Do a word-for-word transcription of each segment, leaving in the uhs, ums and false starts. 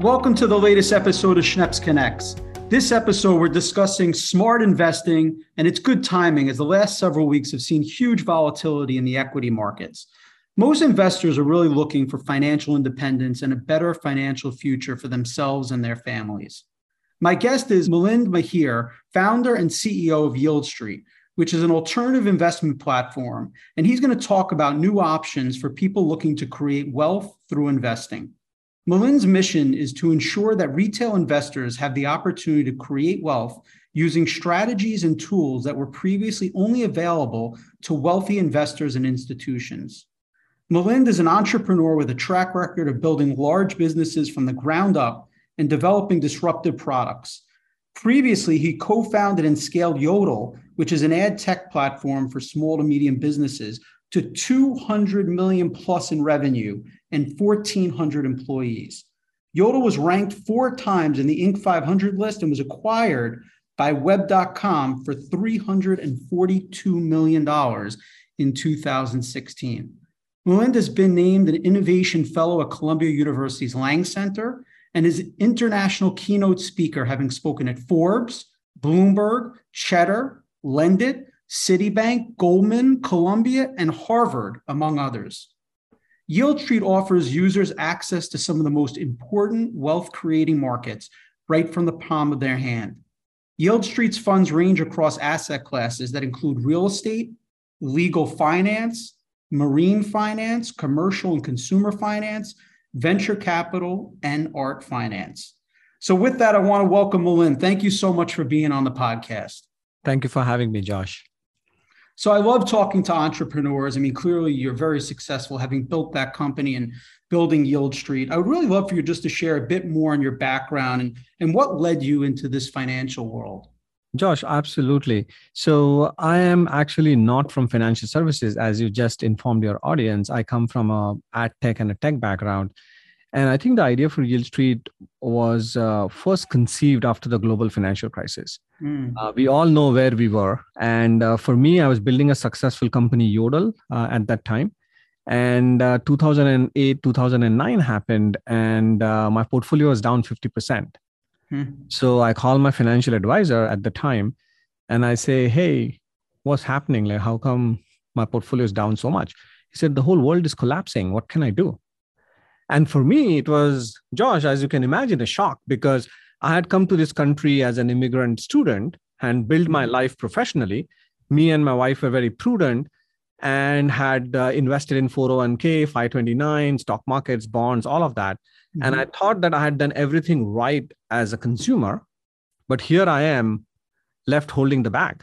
Welcome to the latest episode of Schneps Connects. This episode, we're discussing smart investing, and it's good timing as the last several weeks have seen huge volatility in the equity markets. Most investors are really looking for financial independence and a better financial future for themselves and their families. My guest is Milind Mehere, founder and C E O of Yield Street, which is an alternative investment platform, and he's going to talk about new options for people looking to create wealth through investing. Milind's mission is to ensure that retail investors have the opportunity to create wealth using strategies and tools that were previously only available to wealthy investors and institutions. Milind is an entrepreneur with a track record of building large businesses from the ground up and developing disruptive products. Previously, he co-founded and scaled Yodle, which is an ad tech platform for small to medium businesses, to two hundred million plus in revenue and fourteen hundred employees. Yodle was ranked four times in the Inc five hundred list and was acquired by Web dot com for three hundred forty-two million dollars in two thousand sixteen. Milind has been named an Innovation Fellow at Columbia University's Lang Center and is an international keynote speaker, having spoken at Forbes, Bloomberg, Cheddar, Lendit, Citibank, Goldman, Columbia, and Harvard, among others. Yield Street offers users access to some of the most important wealth-creating markets right from the palm of their hand. Yield Street's funds range across asset classes that include real estate, legal finance, marine finance, commercial and consumer finance, venture capital, and art finance. So with that, I want to welcome Milind. Thank you so much for being on the podcast. Thank you for having me, Josh. So I love talking to entrepreneurs. I mean, clearly you're very successful having built that company and building Yield Street. I would really love for you just to share a bit more on your background and, and what led you into this financial world. Josh, absolutely. So I am actually not from financial services, as you just informed your audience. I come from a ad tech and a tech background. And I think the idea for Yield Street was uh, first conceived after the global financial crisis. Mm. Uh, we all know where we were. And uh, for me, I was building a successful company, Yodel, uh, at that time. And uh, two thousand eight, two thousand nine happened, and uh, my portfolio was down fifty percent. Mm. So I called my financial advisor at the time, and I say, hey, what's happening? Like, how come my portfolio is down so much? He said, the whole world is collapsing. What can I do? And for me, it was, Josh, as you can imagine, a shock, because I had come to this country as an immigrant student and built my life professionally. Me and my wife were very prudent and had uh, invested in four oh one k, five twenty-nine, stock markets, bonds, all of that. Mm-hmm. And I thought that I had done everything right as a consumer, but here I am left holding the bag.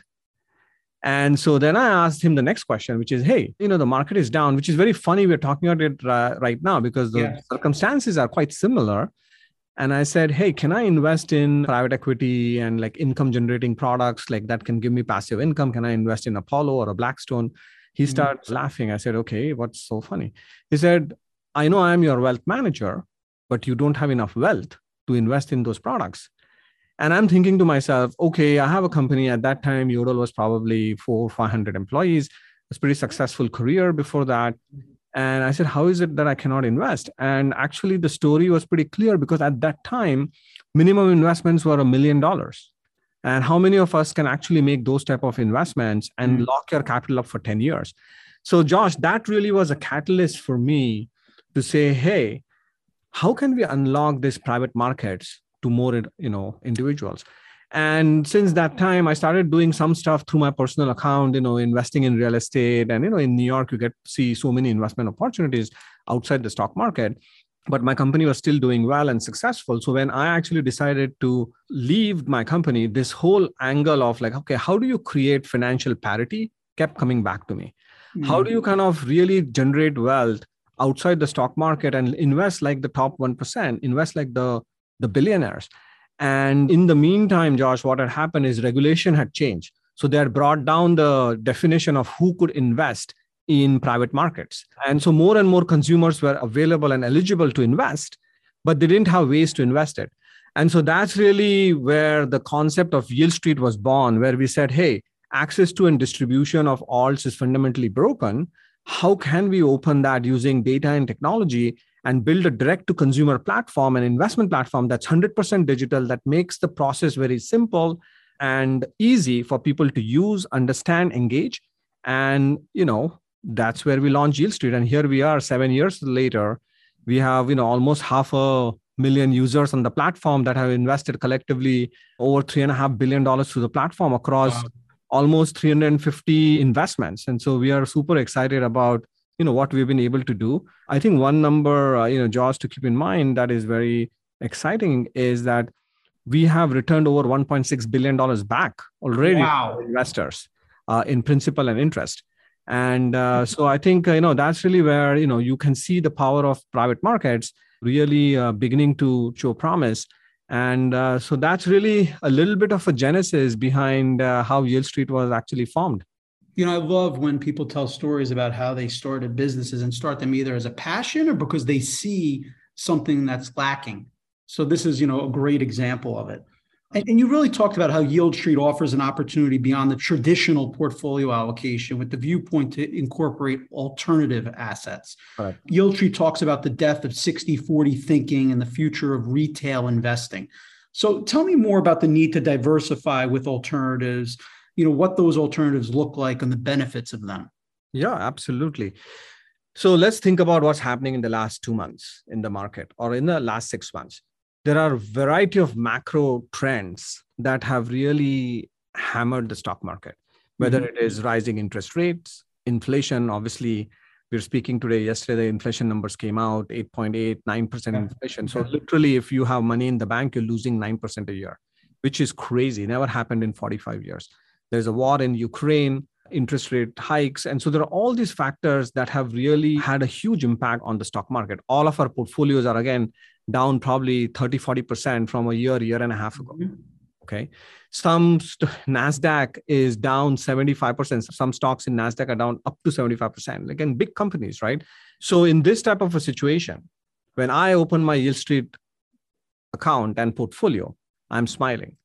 And so then I asked him the next question, which is, hey, you know, the market is down, which is very funny. We're talking about it uh, right now because the yes. circumstances are quite similar. And I said, hey, can I invest in private equity and like income generating products like that can give me passive income? Can I invest in Apollo or a Blackstone? He mm-hmm. starts laughing. I said, okay, what's so funny? He said, I know I'm your wealth manager, but you don't have enough wealth to invest in those products. And I'm thinking to myself, okay, I have a company. At that time, Yodel was probably four or five hundred employees. It's a pretty successful career before that. And I said, how is it that I cannot invest? And actually the story was pretty clear because at that time, minimum investments were a million dollars. And how many of us can actually make those type of investments and mm-hmm. lock your capital up for ten years? So Josh, that really was a catalyst for me to say, hey, how can we unlock these private markets to more, you know, individuals? And since that time, I started doing some stuff through my personal account, you know, investing in real estate. And, you know, in New York, you get to see so many investment opportunities outside the stock market, but my company was still doing well and successful. So when I actually decided to leave my company, this whole angle of like, okay, how do you create financial parity kept coming back to me? Mm-hmm. How do you kind of really generate wealth outside the stock market and invest like the top one percent, invest like the the billionaires? And in the meantime, Josh, what had happened is regulation had changed. So they had brought down the definition of who could invest in private markets. And so more and more consumers were available and eligible to invest, but they didn't have ways to invest it. And so that's really where the concept of Yield Street was born, where we said, hey, access to and distribution of alts is fundamentally broken. how can we open that using data and technology and build a direct-to-consumer platform, an investment platform that's one hundred percent digital, that makes the process very simple and easy for people to use, understand, engage. And, you know, that's where we launched Yield Street. And here we are seven years later. We have, you know, almost half a million users on the platform that have invested collectively over three and a half billion dollars through the platform across wow. almost three hundred fifty investments. And so we are super excited about, you know, what we've been able to do. I think one number, uh, you know, Josh, to keep in mind that is very exciting is that we have returned over one point six billion dollars back already wow. to investors uh, in principal and interest. And uh, so I think, you know, that's really where, you know, you can see the power of private markets really uh, beginning to show promise. And uh, so that's really a little bit of a genesis behind uh, how Yield Street was actually formed. You know, I love when people tell stories about how they started businesses and start them either as a passion or because they see something that's lacking. So this is, you know, a great example of it. And, and you really talked about how Yield Street offers an opportunity beyond the traditional portfolio allocation with the viewpoint to incorporate alternative assets. Right. Yield Street talks about the death of sixty forty thinking and the future of retail investing. So tell me more about the need to diversify with alternatives, you know, what those alternatives look like and the benefits of them. Yeah, absolutely. So let's think about what's happening in the last two months in the market or in the last six months. There are a variety of macro trends that have really hammered the stock market, whether mm-hmm. it is rising interest rates, inflation. Obviously, we were speaking today, yesterday, the inflation numbers came out, eight point eight, nine percent inflation. So literally, if you have money in the bank, you're losing nine percent a year, which is crazy. Never happened in forty-five years. There's a war in Ukraine, interest rate hikes. And so there are all these factors that have really had a huge impact on the stock market. All of our portfolios are, again, down probably thirty, forty percent from a year, year and a half ago. Okay. Some st- NASDAQ is down seventy-five percent. Some stocks in NASDAQ are down up to seventy-five percent. Again, big companies, right? So in this type of a situation, when I open my Yield Street account and portfolio, I'm smiling.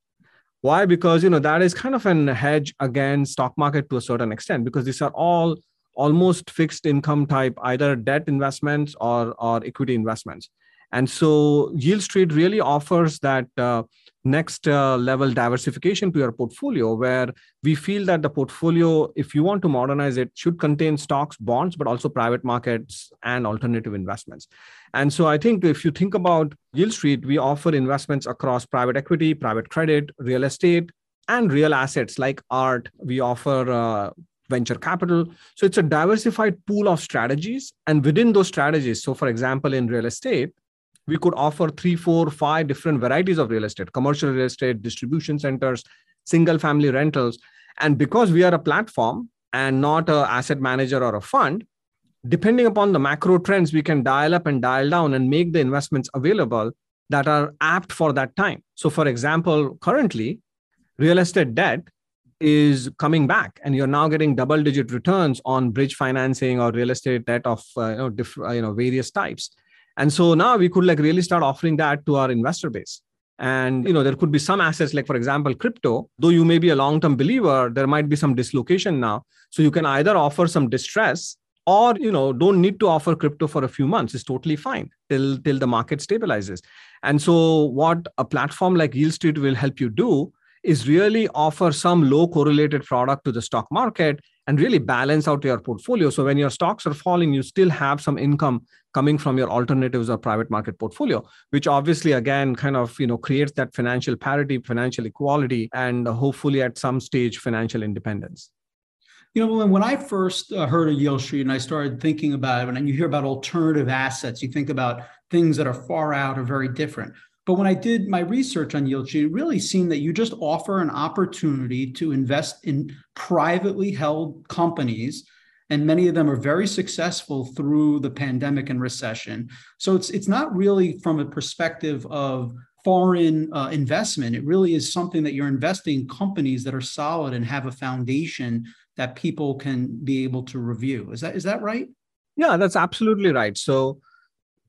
Why? Because, you know, that is kind of a hedge against stock market to a certain extent, because these are all almost fixed income type, either debt investments or, or equity investments. And so Yield Street really offers that uh, next uh, level diversification to your portfolio, where we feel that the portfolio, if you want to modernize it, should contain stocks, bonds, but also private markets and alternative investments. And so I think if you think about Yield Street, we offer investments across private equity, private credit, real estate, and real assets like art. We offer uh, venture capital. So it's a diversified pool of strategies. And within those strategies, so for example, in real estate, we could offer three, four, five different varieties of real estate, commercial real estate, distribution centers, single family rentals. And because we are a platform and not an asset manager or a fund, depending upon the macro trends, we can dial up and dial down and make the investments available that are apt for that time. So for example, currently, real estate debt is coming back and you're now getting double digit returns on bridge financing or real estate debt of uh, you know, diff- uh, you know various types. And so now we could like really start offering that to our investor base. And, you know, there could be some assets, like, for example, crypto, though you may be a long-term believer, there might be some dislocation now. So you can either offer some distress or, you know, don't need to offer crypto for a few months. It's totally fine till, till the market stabilizes. And so what a platform like Yield Street will help you do is really offer some low correlated product to the stock market and really balance out your portfolio. So when your stocks are falling, you still have some income coming from your alternatives or private market portfolio, which obviously, again, kind of, you know, creates that financial parity, financial equality, and hopefully at some stage, financial independence. You know, when I first heard of Yield Street and I started thinking about it, and you hear about alternative assets, you think about things that are far out or very different. But when I did my research on Yield Street, it really seemed that you just offer an opportunity to invest in privately held companies, and many of them are very successful through the pandemic and recession. So it's it's not really from a perspective of foreign uh, investment. It really is something that you're investing in companies that are solid and have a foundation that people can be able to review. Is that is that right? Yeah, that's absolutely right. So,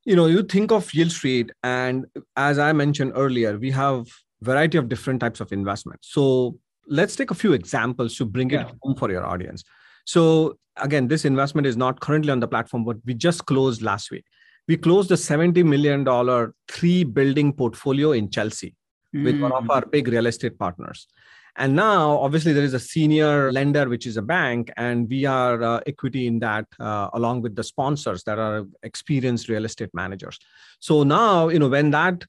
you know, you think of Yield Street, and as I mentioned earlier, we have a variety of different types of investments. So let's take a few examples to bring yeah. it home for your audience. So again, this investment is not currently on the platform, but we just closed last week. We closed a seventy million dollars three building portfolio in Chelsea mm. with one of our big real estate partners. And now, obviously, there is a senior lender, which is a bank, and we are uh, equity in that, uh, along with the sponsors that are experienced real estate managers. So now, you know, when that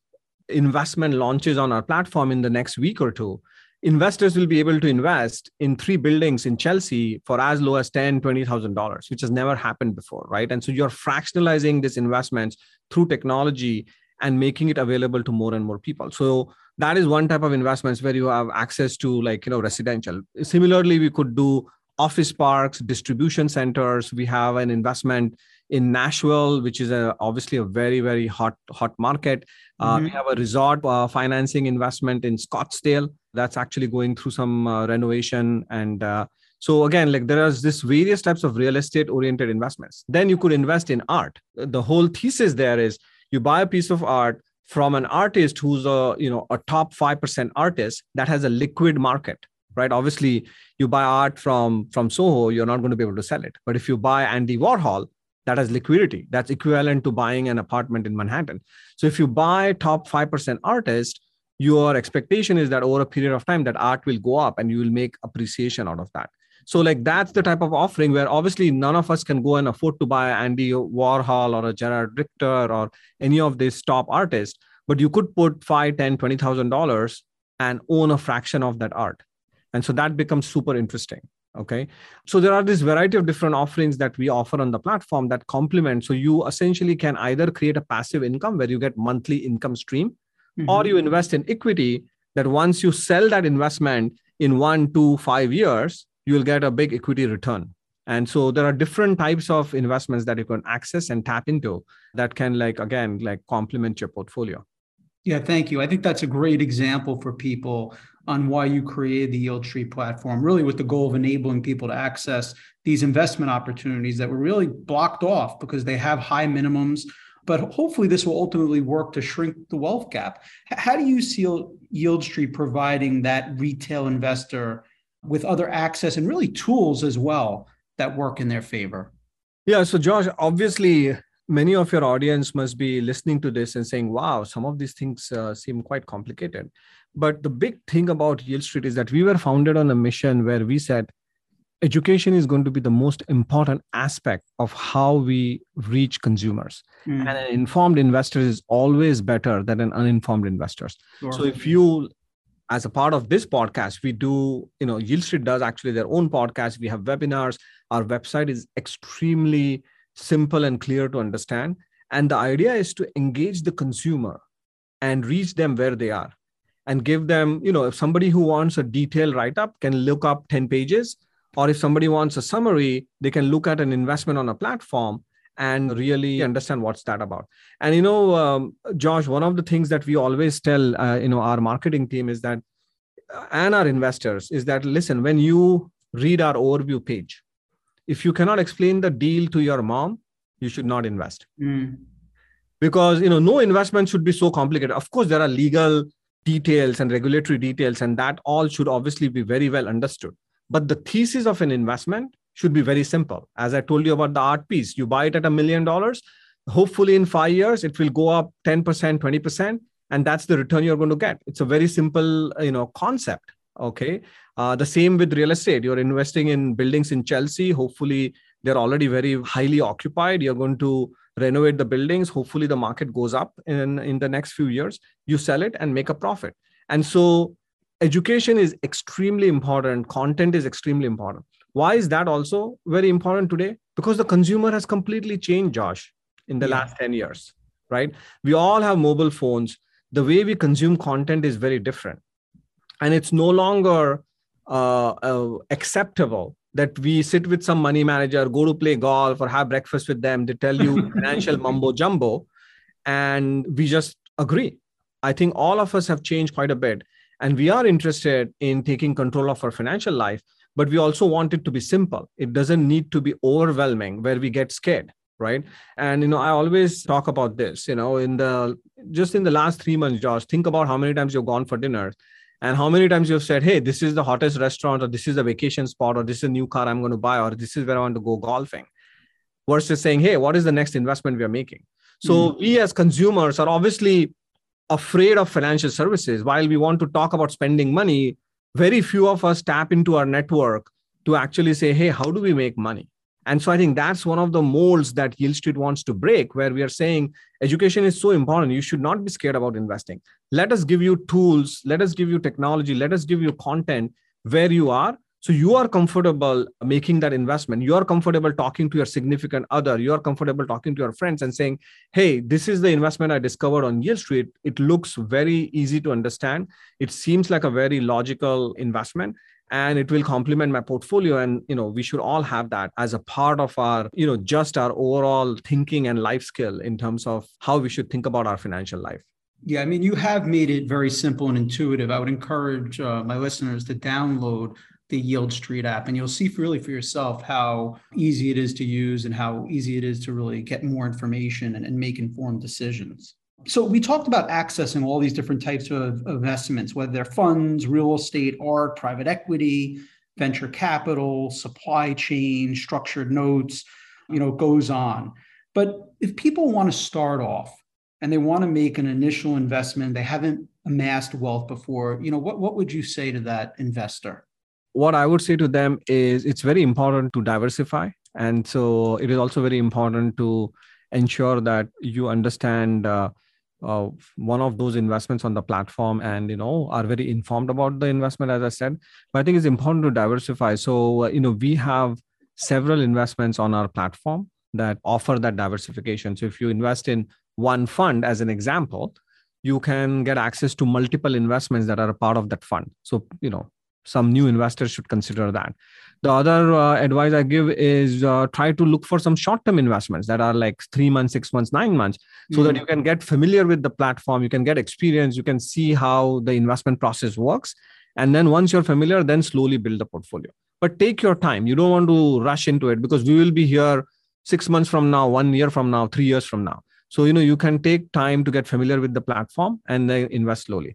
investment launches on our platform in the next week or two, investors will be able to invest in three buildings in Chelsea for as low as ten thousand dollars, twenty thousand dollars, which has never happened before, right? And so you're fractionalizing these investments through technology and making it available to more and more people. So that is one type of investments where you have access to, like, you know, residential. Similarly, we could do office parks, distribution centers. We have an investment in Nashville, which is a, obviously a very, very hot, hot market. Uh, mm-hmm. We have a resort uh, financing investment in Scottsdale that's actually going through some uh, renovation. And uh, so again, like there are this various types of real estate oriented investments. Then you could invest in art. The whole thesis there is you buy a piece of art from an artist who's a, you know, a top five percent artist that has a liquid market, right? Obviously you buy art from, from Soho, you're not going to be able to sell it. But if you buy Andy Warhol, that has liquidity. That's equivalent to buying an apartment in Manhattan. So if you buy top five percent artist, your expectation is that over a period of time, that art will go up and you will make appreciation out of that. So like that's the type of offering where obviously none of us can go and afford to buy Andy Warhol or a Gerhard Richter or any of these top artists, but you could put five, ten, twenty thousand dollars and own a fraction of that art. And so that becomes super interesting. Okay. So there are this variety of different offerings that we offer on the platform that complement. So you essentially can either create a passive income where you get monthly income stream, mm-hmm. or you invest in equity that once you sell that investment in one, two, five years, you will get a big equity return. And so there are different types of investments that you can access and tap into that can, like, again, like complement your portfolio. Yeah, thank you. I think that's a great example for people on why you created the Yield Tree platform, really with the goal of enabling people to access these investment opportunities that were really blocked off because they have high minimums. But hopefully this will ultimately work to shrink the wealth gap. How do you see Yield Street providing that retail investor with other access and really tools as well that work in their favor? Yeah. So Josh, obviously many of your audience must be listening to this and saying, wow, some of these things uh, seem quite complicated. But the big thing about Yield Street is that we were founded on a mission where we said, education is going to be the most important aspect of how we reach consumers. Mm. And an informed investor is always better than an uninformed investor. Sure. So if you, as a part of this podcast, we do, you know, Yield Street does actually their own podcast. We have webinars. Our website is extremely simple and clear to understand. And the idea is to engage the consumer and reach them where they are and give them, you know, if somebody who wants a detailed write-up can look up ten pages, or if somebody wants a summary, they can look at an investment on a platform and really understand what's that about. And, you know, um, Josh, one of the things that we always tell, uh, you know, our marketing team is that, and our investors is that, listen, when you read our overview page, if you cannot explain the deal to your mom, you should not invest. Mm. Because, you know, no investment should be so complicated. Of course, there are legal details and regulatory details, and that all should obviously be very well understood. But the thesis of an investment should be very simple. As I told you about the art piece, you buy it at a million dollars. Hopefully in five years, it will go up ten percent, twenty percent. And that's the return you're going to get. It's a very simple, you know, concept. Okay. Uh, the same with real estate. You're investing in buildings in Chelsea. Hopefully they're already very highly occupied. You're going to renovate the buildings. Hopefully the market goes up in, in the next few years. You sell it and make a profit. And so education is extremely important. Content is extremely important. Why is that also very important today? Because the consumer has completely changed, Josh, in the yeah. last ten years, right? We all have mobile phones. The way we consume content is very different. And it's no longer uh, uh, acceptable that we sit with some money manager, go to play golf or have breakfast with them. They tell you financial mumbo jumbo. And we just agree. I think all of us have changed quite a bit. And we are interested in taking control of our financial life, but we also want it to be simple. It doesn't need to be overwhelming where we get scared, right? And, you know, I always talk about this, you know, in the, just in the last three months, Josh, think about how many times you've gone for dinner And how many times you have said, hey, this is the hottest restaurant, or this is a vacation spot, or this is a new car I'm going to buy, or this is where I want to go golfing, versus saying, hey, what is the next investment we are making? So mm-hmm. we as consumers are obviously afraid of financial services. While we want to talk about spending money, very few of us tap into our network to actually say, hey, how do we make money? And so I think that's one of the molds that Yield Street wants to break, where we are saying education is so important. You should not be scared about investing. Let us give you tools. Let us give you technology. Let us give you content where you are. So you are comfortable making that investment. You are comfortable talking to your significant other. You are comfortable talking to your friends and saying, hey, this is the investment I discovered on Yield Street. It looks very easy to understand. It seems like a very logical investment, and it will complement my portfolio. And, you know, we should all have that as a part of our, you know, just our overall thinking and life skill in terms of how we should think about our financial life. Yeah, I mean, you have made it very simple and intuitive. I would encourage uh, my listeners to download the Yield Street app, and you'll see really for yourself how easy it is to use and how easy it is to really get more information and, and make informed decisions. So we talked about accessing all these different types of, of investments, whether they're funds, real estate, art, private equity, venture capital, supply chain, structured notes, you know, it goes on. But if people want to start off and they want to make an initial investment, they haven't amassed wealth before, you know, what, what would you say to that investor? What I would say to them is it's very important to diversify. And so it is also very important to ensure that you understand uh, Uh, one of those investments on the platform, and, you know, are very informed about the investment, as I said. But I think it's important to diversify. So, uh, you know, we have several investments on our platform that offer that diversification. So if you invest in one fund, as an example, you can get access to multiple investments that are a part of that fund. So, you know, some new investors should consider that. The other uh, advice I give is uh, try to look for some short-term investments that are like three months, six months, nine months, so mm-hmm. that you can get familiar with the platform, you can get experience, you can see how the investment process works. And then once you're familiar, then slowly build the portfolio. But take your time. You don't want to rush into it, because we will be here six months from now, one year from now, three years from now. So, you know, you can take time to get familiar with the platform and then invest slowly.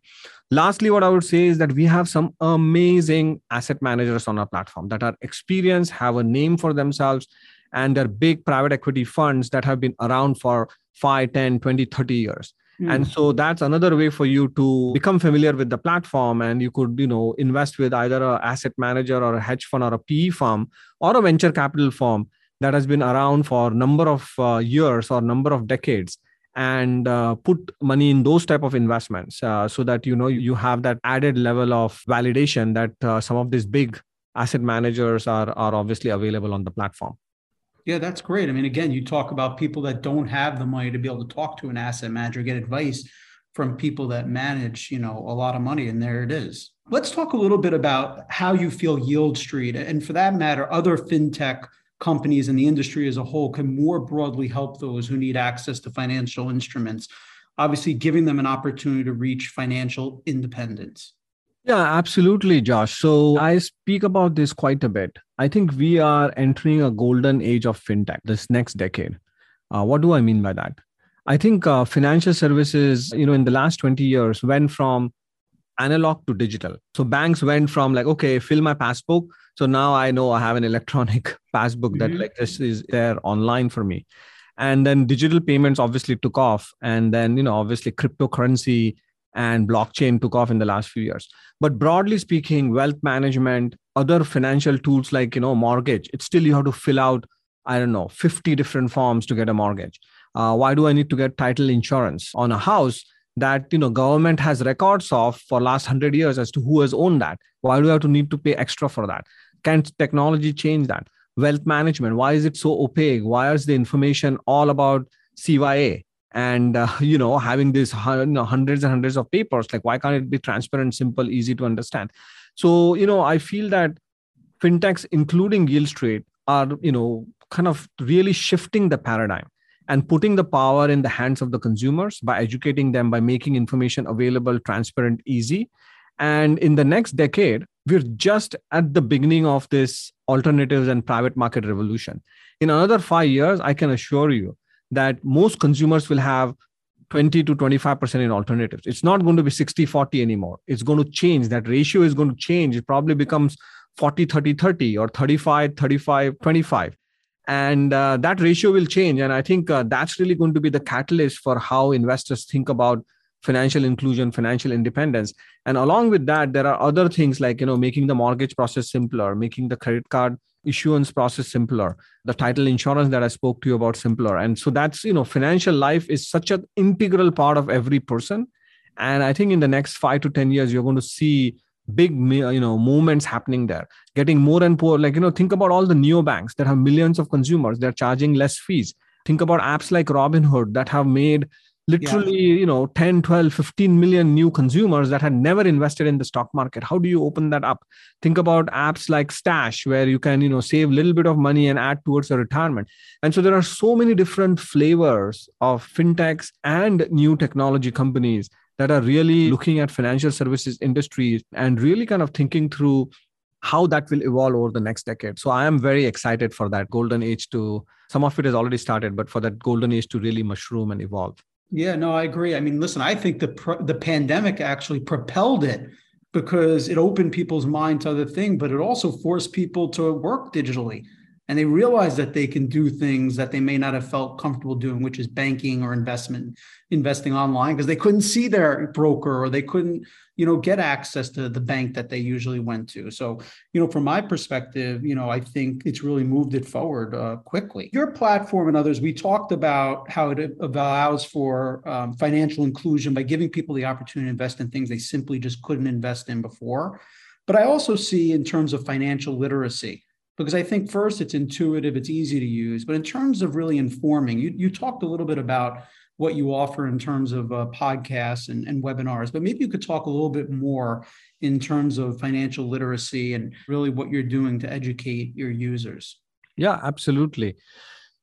Lastly, what I would say is that we have some amazing asset managers on our platform that are experienced, have a name for themselves, and they're big private equity funds that have been around for five, ten, twenty, thirty years. Mm. And so that's another way for you to become familiar with the platform. And you could, you know, invest with either an asset manager or a hedge fund or a P E firm or a venture capital firm that has been around for a number of uh, years or number of decades, and uh, put money in those type of investments uh, so that, you know, you have that added level of validation that uh, some of these big asset managers are, are obviously available on the platform. Yeah, that's great. I mean, again, you talk about people that don't have the money to be able to talk to an asset manager, get advice from people that manage, you know, a lot of money. And there it is. Let's talk a little bit about how you feel Yield Street, and for that matter, other fintech companies and the industry as a whole, can more broadly help those who need access to financial instruments, obviously giving them an opportunity to reach financial independence. Yeah, absolutely, Josh. So I speak about this quite a bit. I think we are entering a golden age of fintech this next decade. Uh, what do I mean by that? I think uh, financial services, you know, in the last twenty years went from analog to digital. So banks went from like, okay, fill my passbook. So now I know I have an electronic passbook mm-hmm. that like this is there online for me. And then digital payments obviously took off. And then, you know, obviously cryptocurrency and blockchain took off in the last few years. But broadly speaking, wealth management, other financial tools like, you know, mortgage, it's still, you have to fill out, I don't know, fifty different forms to get a mortgage. Uh, why do I need to get title insurance on a house that, you know, government has records of for last one hundred years as to who has owned that? Why do we have to need to pay extra for that? Can technology change that? Wealth management, why is it so opaque? Why is the information all about C Y A and, uh, you know, having these you know, hundreds and hundreds of papers? Like, why can't it be transparent, simple, easy to understand? So, you know, I feel that fintechs, including Yield Street, are, you know, kind of really shifting the paradigm and putting the power in the hands of the consumers by educating them, by making information available, transparent, easy. And in the next decade, we're just at the beginning of this alternatives and private market revolution. In another five years, I can assure you that most consumers will have twenty to twenty-five percent in alternatives. It's not going to be sixty forty anymore. It's going to change. That ratio is going to change. It probably becomes forty thirty thirty or thirty-five thirty-five twenty-five. And uh, that ratio will change. And I think uh, that's really going to be the catalyst for how investors think about financial inclusion, financial independence. And along with that, there are other things like, you know, making the mortgage process simpler, making the credit card issuance process simpler, the title insurance that I spoke to you about simpler. And so that's, you know, financial life is such an integral part of every person. And I think in the next five to ten years, you're going to see big, you know, movements happening there, getting more and more, like, you know, think about all the neobanks that have millions of consumers, they're charging less fees. Think about apps like Robinhood that have made literally, yeah. you know, ten, twelve, fifteen million new consumers that had never invested in the stock market. How do you open that up? Think about apps like Stash, where you can, you know, save a little bit of money and add towards your retirement. And so there are so many different flavors of fintechs and new technology companies that are really looking at financial services industries and really kind of thinking through how that will evolve over the next decade. So I am very excited for that golden age to, some of it has already started, but for that golden age to really mushroom and evolve. Yeah, no, I agree. I mean, listen, I think the pr- the pandemic actually propelled it because it opened people's mind to other things, but it also forced people to work digitally. And they realized that they can do things that they may not have felt comfortable doing, which is banking or investment, investing online, because they couldn't see their broker or they couldn't, you know, get access to the bank that they usually went to. So, you know, from my perspective, you know, I think it's really moved it forward uh, quickly. Your platform and others, we talked about how it allows for um, financial inclusion by giving people the opportunity to invest in things they simply just couldn't invest in before. But I also see in terms of financial literacy, because I think first it's intuitive, it's easy to use, but in terms of really informing, you, you talked a little bit about what you offer in terms of uh, podcasts and, and webinars, but maybe you could talk a little bit more in terms of financial literacy and really what you're doing to educate your users. Yeah, absolutely.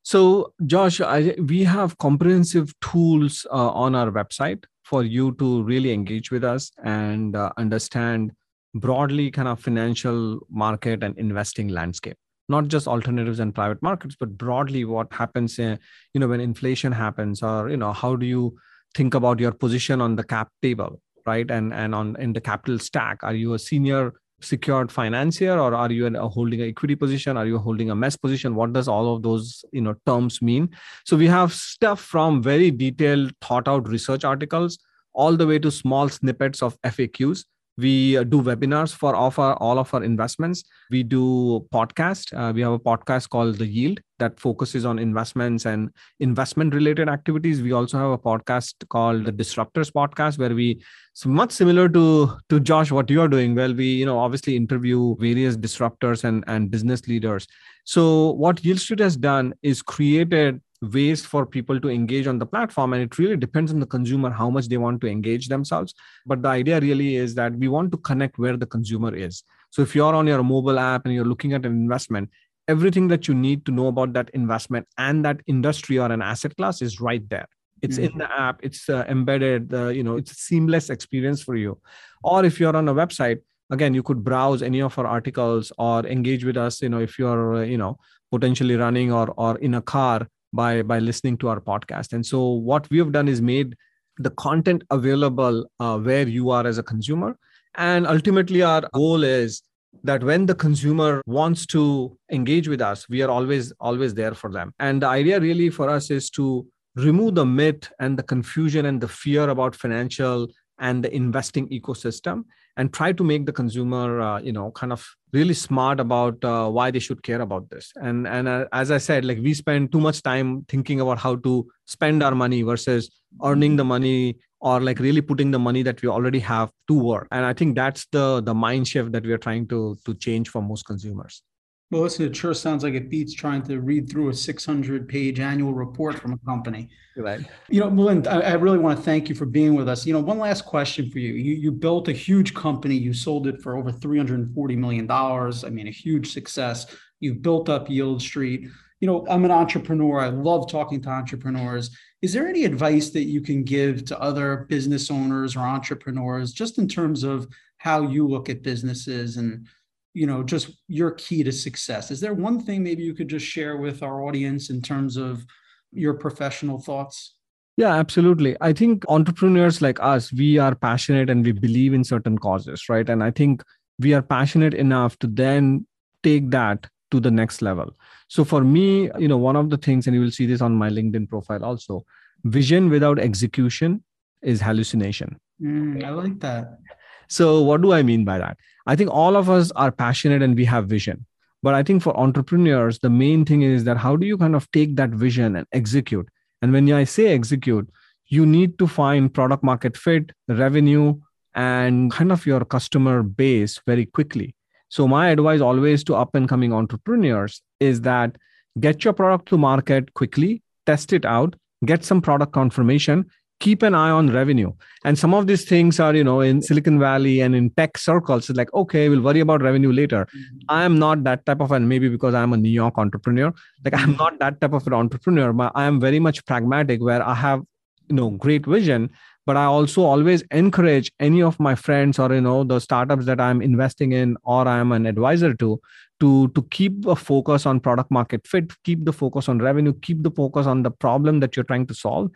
So Josh, I, we have comprehensive tools uh, on our website for you to really engage with us and uh, understand broadly kind of financial market and investing landscape, not just alternatives and private markets, but broadly what happens, in, you know, when inflation happens, or, you know, how do you think about your position on the cap table, right? And, and on, in the capital stack, are you a senior secured financier, or are you a holding an equity position? Are you holding a mezz position? What does all of those, you know, terms mean? So we have stuff from very detailed thought out research articles, all the way to small snippets of F A Qs. We do webinars for all of our, all of our investments. We do podcasts. Uh, we have a podcast called The Yield that focuses on investments and investment-related activities. We also have a podcast called The Disruptors Podcast, where we, so much similar to, to Josh, what you are doing, well, we, you know, obviously interview various disruptors and, and business leaders. So what Yield Street has done is created ways for people to engage on the platform. And it really depends on the consumer, how much they want to engage themselves. But the idea really is that we want to connect where the consumer is. So if you're on your mobile app and you're looking at an investment, everything that you need to know about that investment and that industry or an asset class is right there. It's mm-hmm. in the app, it's uh, embedded, uh, you know, it's a seamless experience for you. Or if you're on a website, again, you could browse any of our articles or engage with us, you know, if you're, uh, you know, potentially running or, or in a car, by by listening to our podcast. And so what we have done is made the content available uh, where you are as a consumer. And ultimately, our goal is that when the consumer wants to engage with us, we are always, always there for them. And the idea really for us is to remove the myth and the confusion and the fear about financial and the investing ecosystem, and try to make the consumer, uh, you know, kind of really smart about uh, why they should care about this. And and uh, as I said, like we spend too much time thinking about how to spend our money versus earning the money, or like really putting the money that we already have to work. And I think that's the the mind shift that we are trying to to change for most consumers. Well, listen, it sure sounds like it beats trying to read through a six hundred page annual report from a company. Right. You know, Milind, I, I really want to thank you for being with us. You know, one last question for you. You you built a huge company. You sold it for over three hundred forty million dollars. I mean, a huge success. You've built up Yield Street. You know, I'm an entrepreneur. I love talking to entrepreneurs. Is there any advice that you can give to other business owners or entrepreneurs just in terms of how you look at businesses and, you know, just your key to success? Is there one thing maybe you could just share with our audience in terms of your professional thoughts? Yeah, absolutely. I think entrepreneurs like us, we are passionate and we believe in certain causes, right? And I think we are passionate enough to then take that to the next level. So for me, you know, one of the things, and you will see this on my LinkedIn profile also, vision without execution is hallucination. Mm, I like that. So what do I mean by that? I think all of us are passionate and we have vision. But I think for entrepreneurs, the main thing is that how do you kind of take that vision and execute? And when I say execute, you need to find product market fit, revenue, and kind of your customer base very quickly. So my advice always to up and coming entrepreneurs is that get your product to market quickly, test it out, get some product confirmation, keep an eye on revenue. And some of these things are, you know, in Silicon Valley and in tech circles, it's like, okay, we'll worry about revenue later. Mm-hmm. I am not that type of, and maybe because I'm a New York entrepreneur, like I'm not that type of an entrepreneur, but I am very much pragmatic where I have, you know, great vision, but I also always encourage any of my friends or, you know, the startups that I'm investing in, or I'm an advisor to, to, to keep a focus on product market fit, keep the focus on revenue, keep the focus on the problem that you're trying to solve.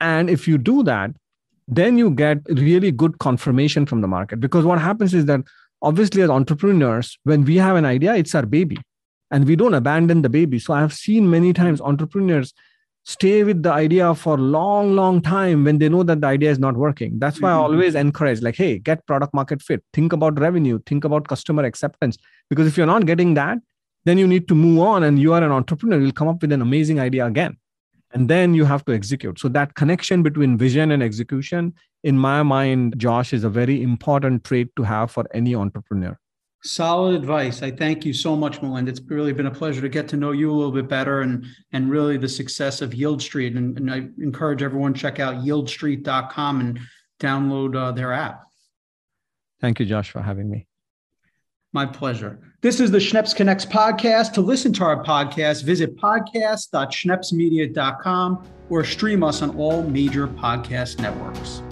And if you do that, then you get really good confirmation from the market. Because what happens is that obviously as entrepreneurs, when we have an idea, it's our baby and we don't abandon the baby. So I have seen many times entrepreneurs stay with the idea for a long, long time when they know that the idea is not working. That's why mm-hmm. I always encourage like, hey, get product market fit, think about revenue, think about customer acceptance. Because if you're not getting that, then you need to move on and you are an entrepreneur, you'll come up with an amazing idea again. And then you have to execute. So that connection between vision and execution, in my mind, Josh, is a very important trait to have for any entrepreneur. Solid advice. I thank you so much, Milind. It's really been a pleasure to get to know you a little bit better and, and really the success of Yield Street. And, and I encourage everyone to check out yield street dot com and download uh, their app. Thank you, Josh, for having me. My pleasure. This is the Schneps Connects podcast. To listen to our podcast, visit podcast dot schneps media dot com or stream us on all major podcast networks.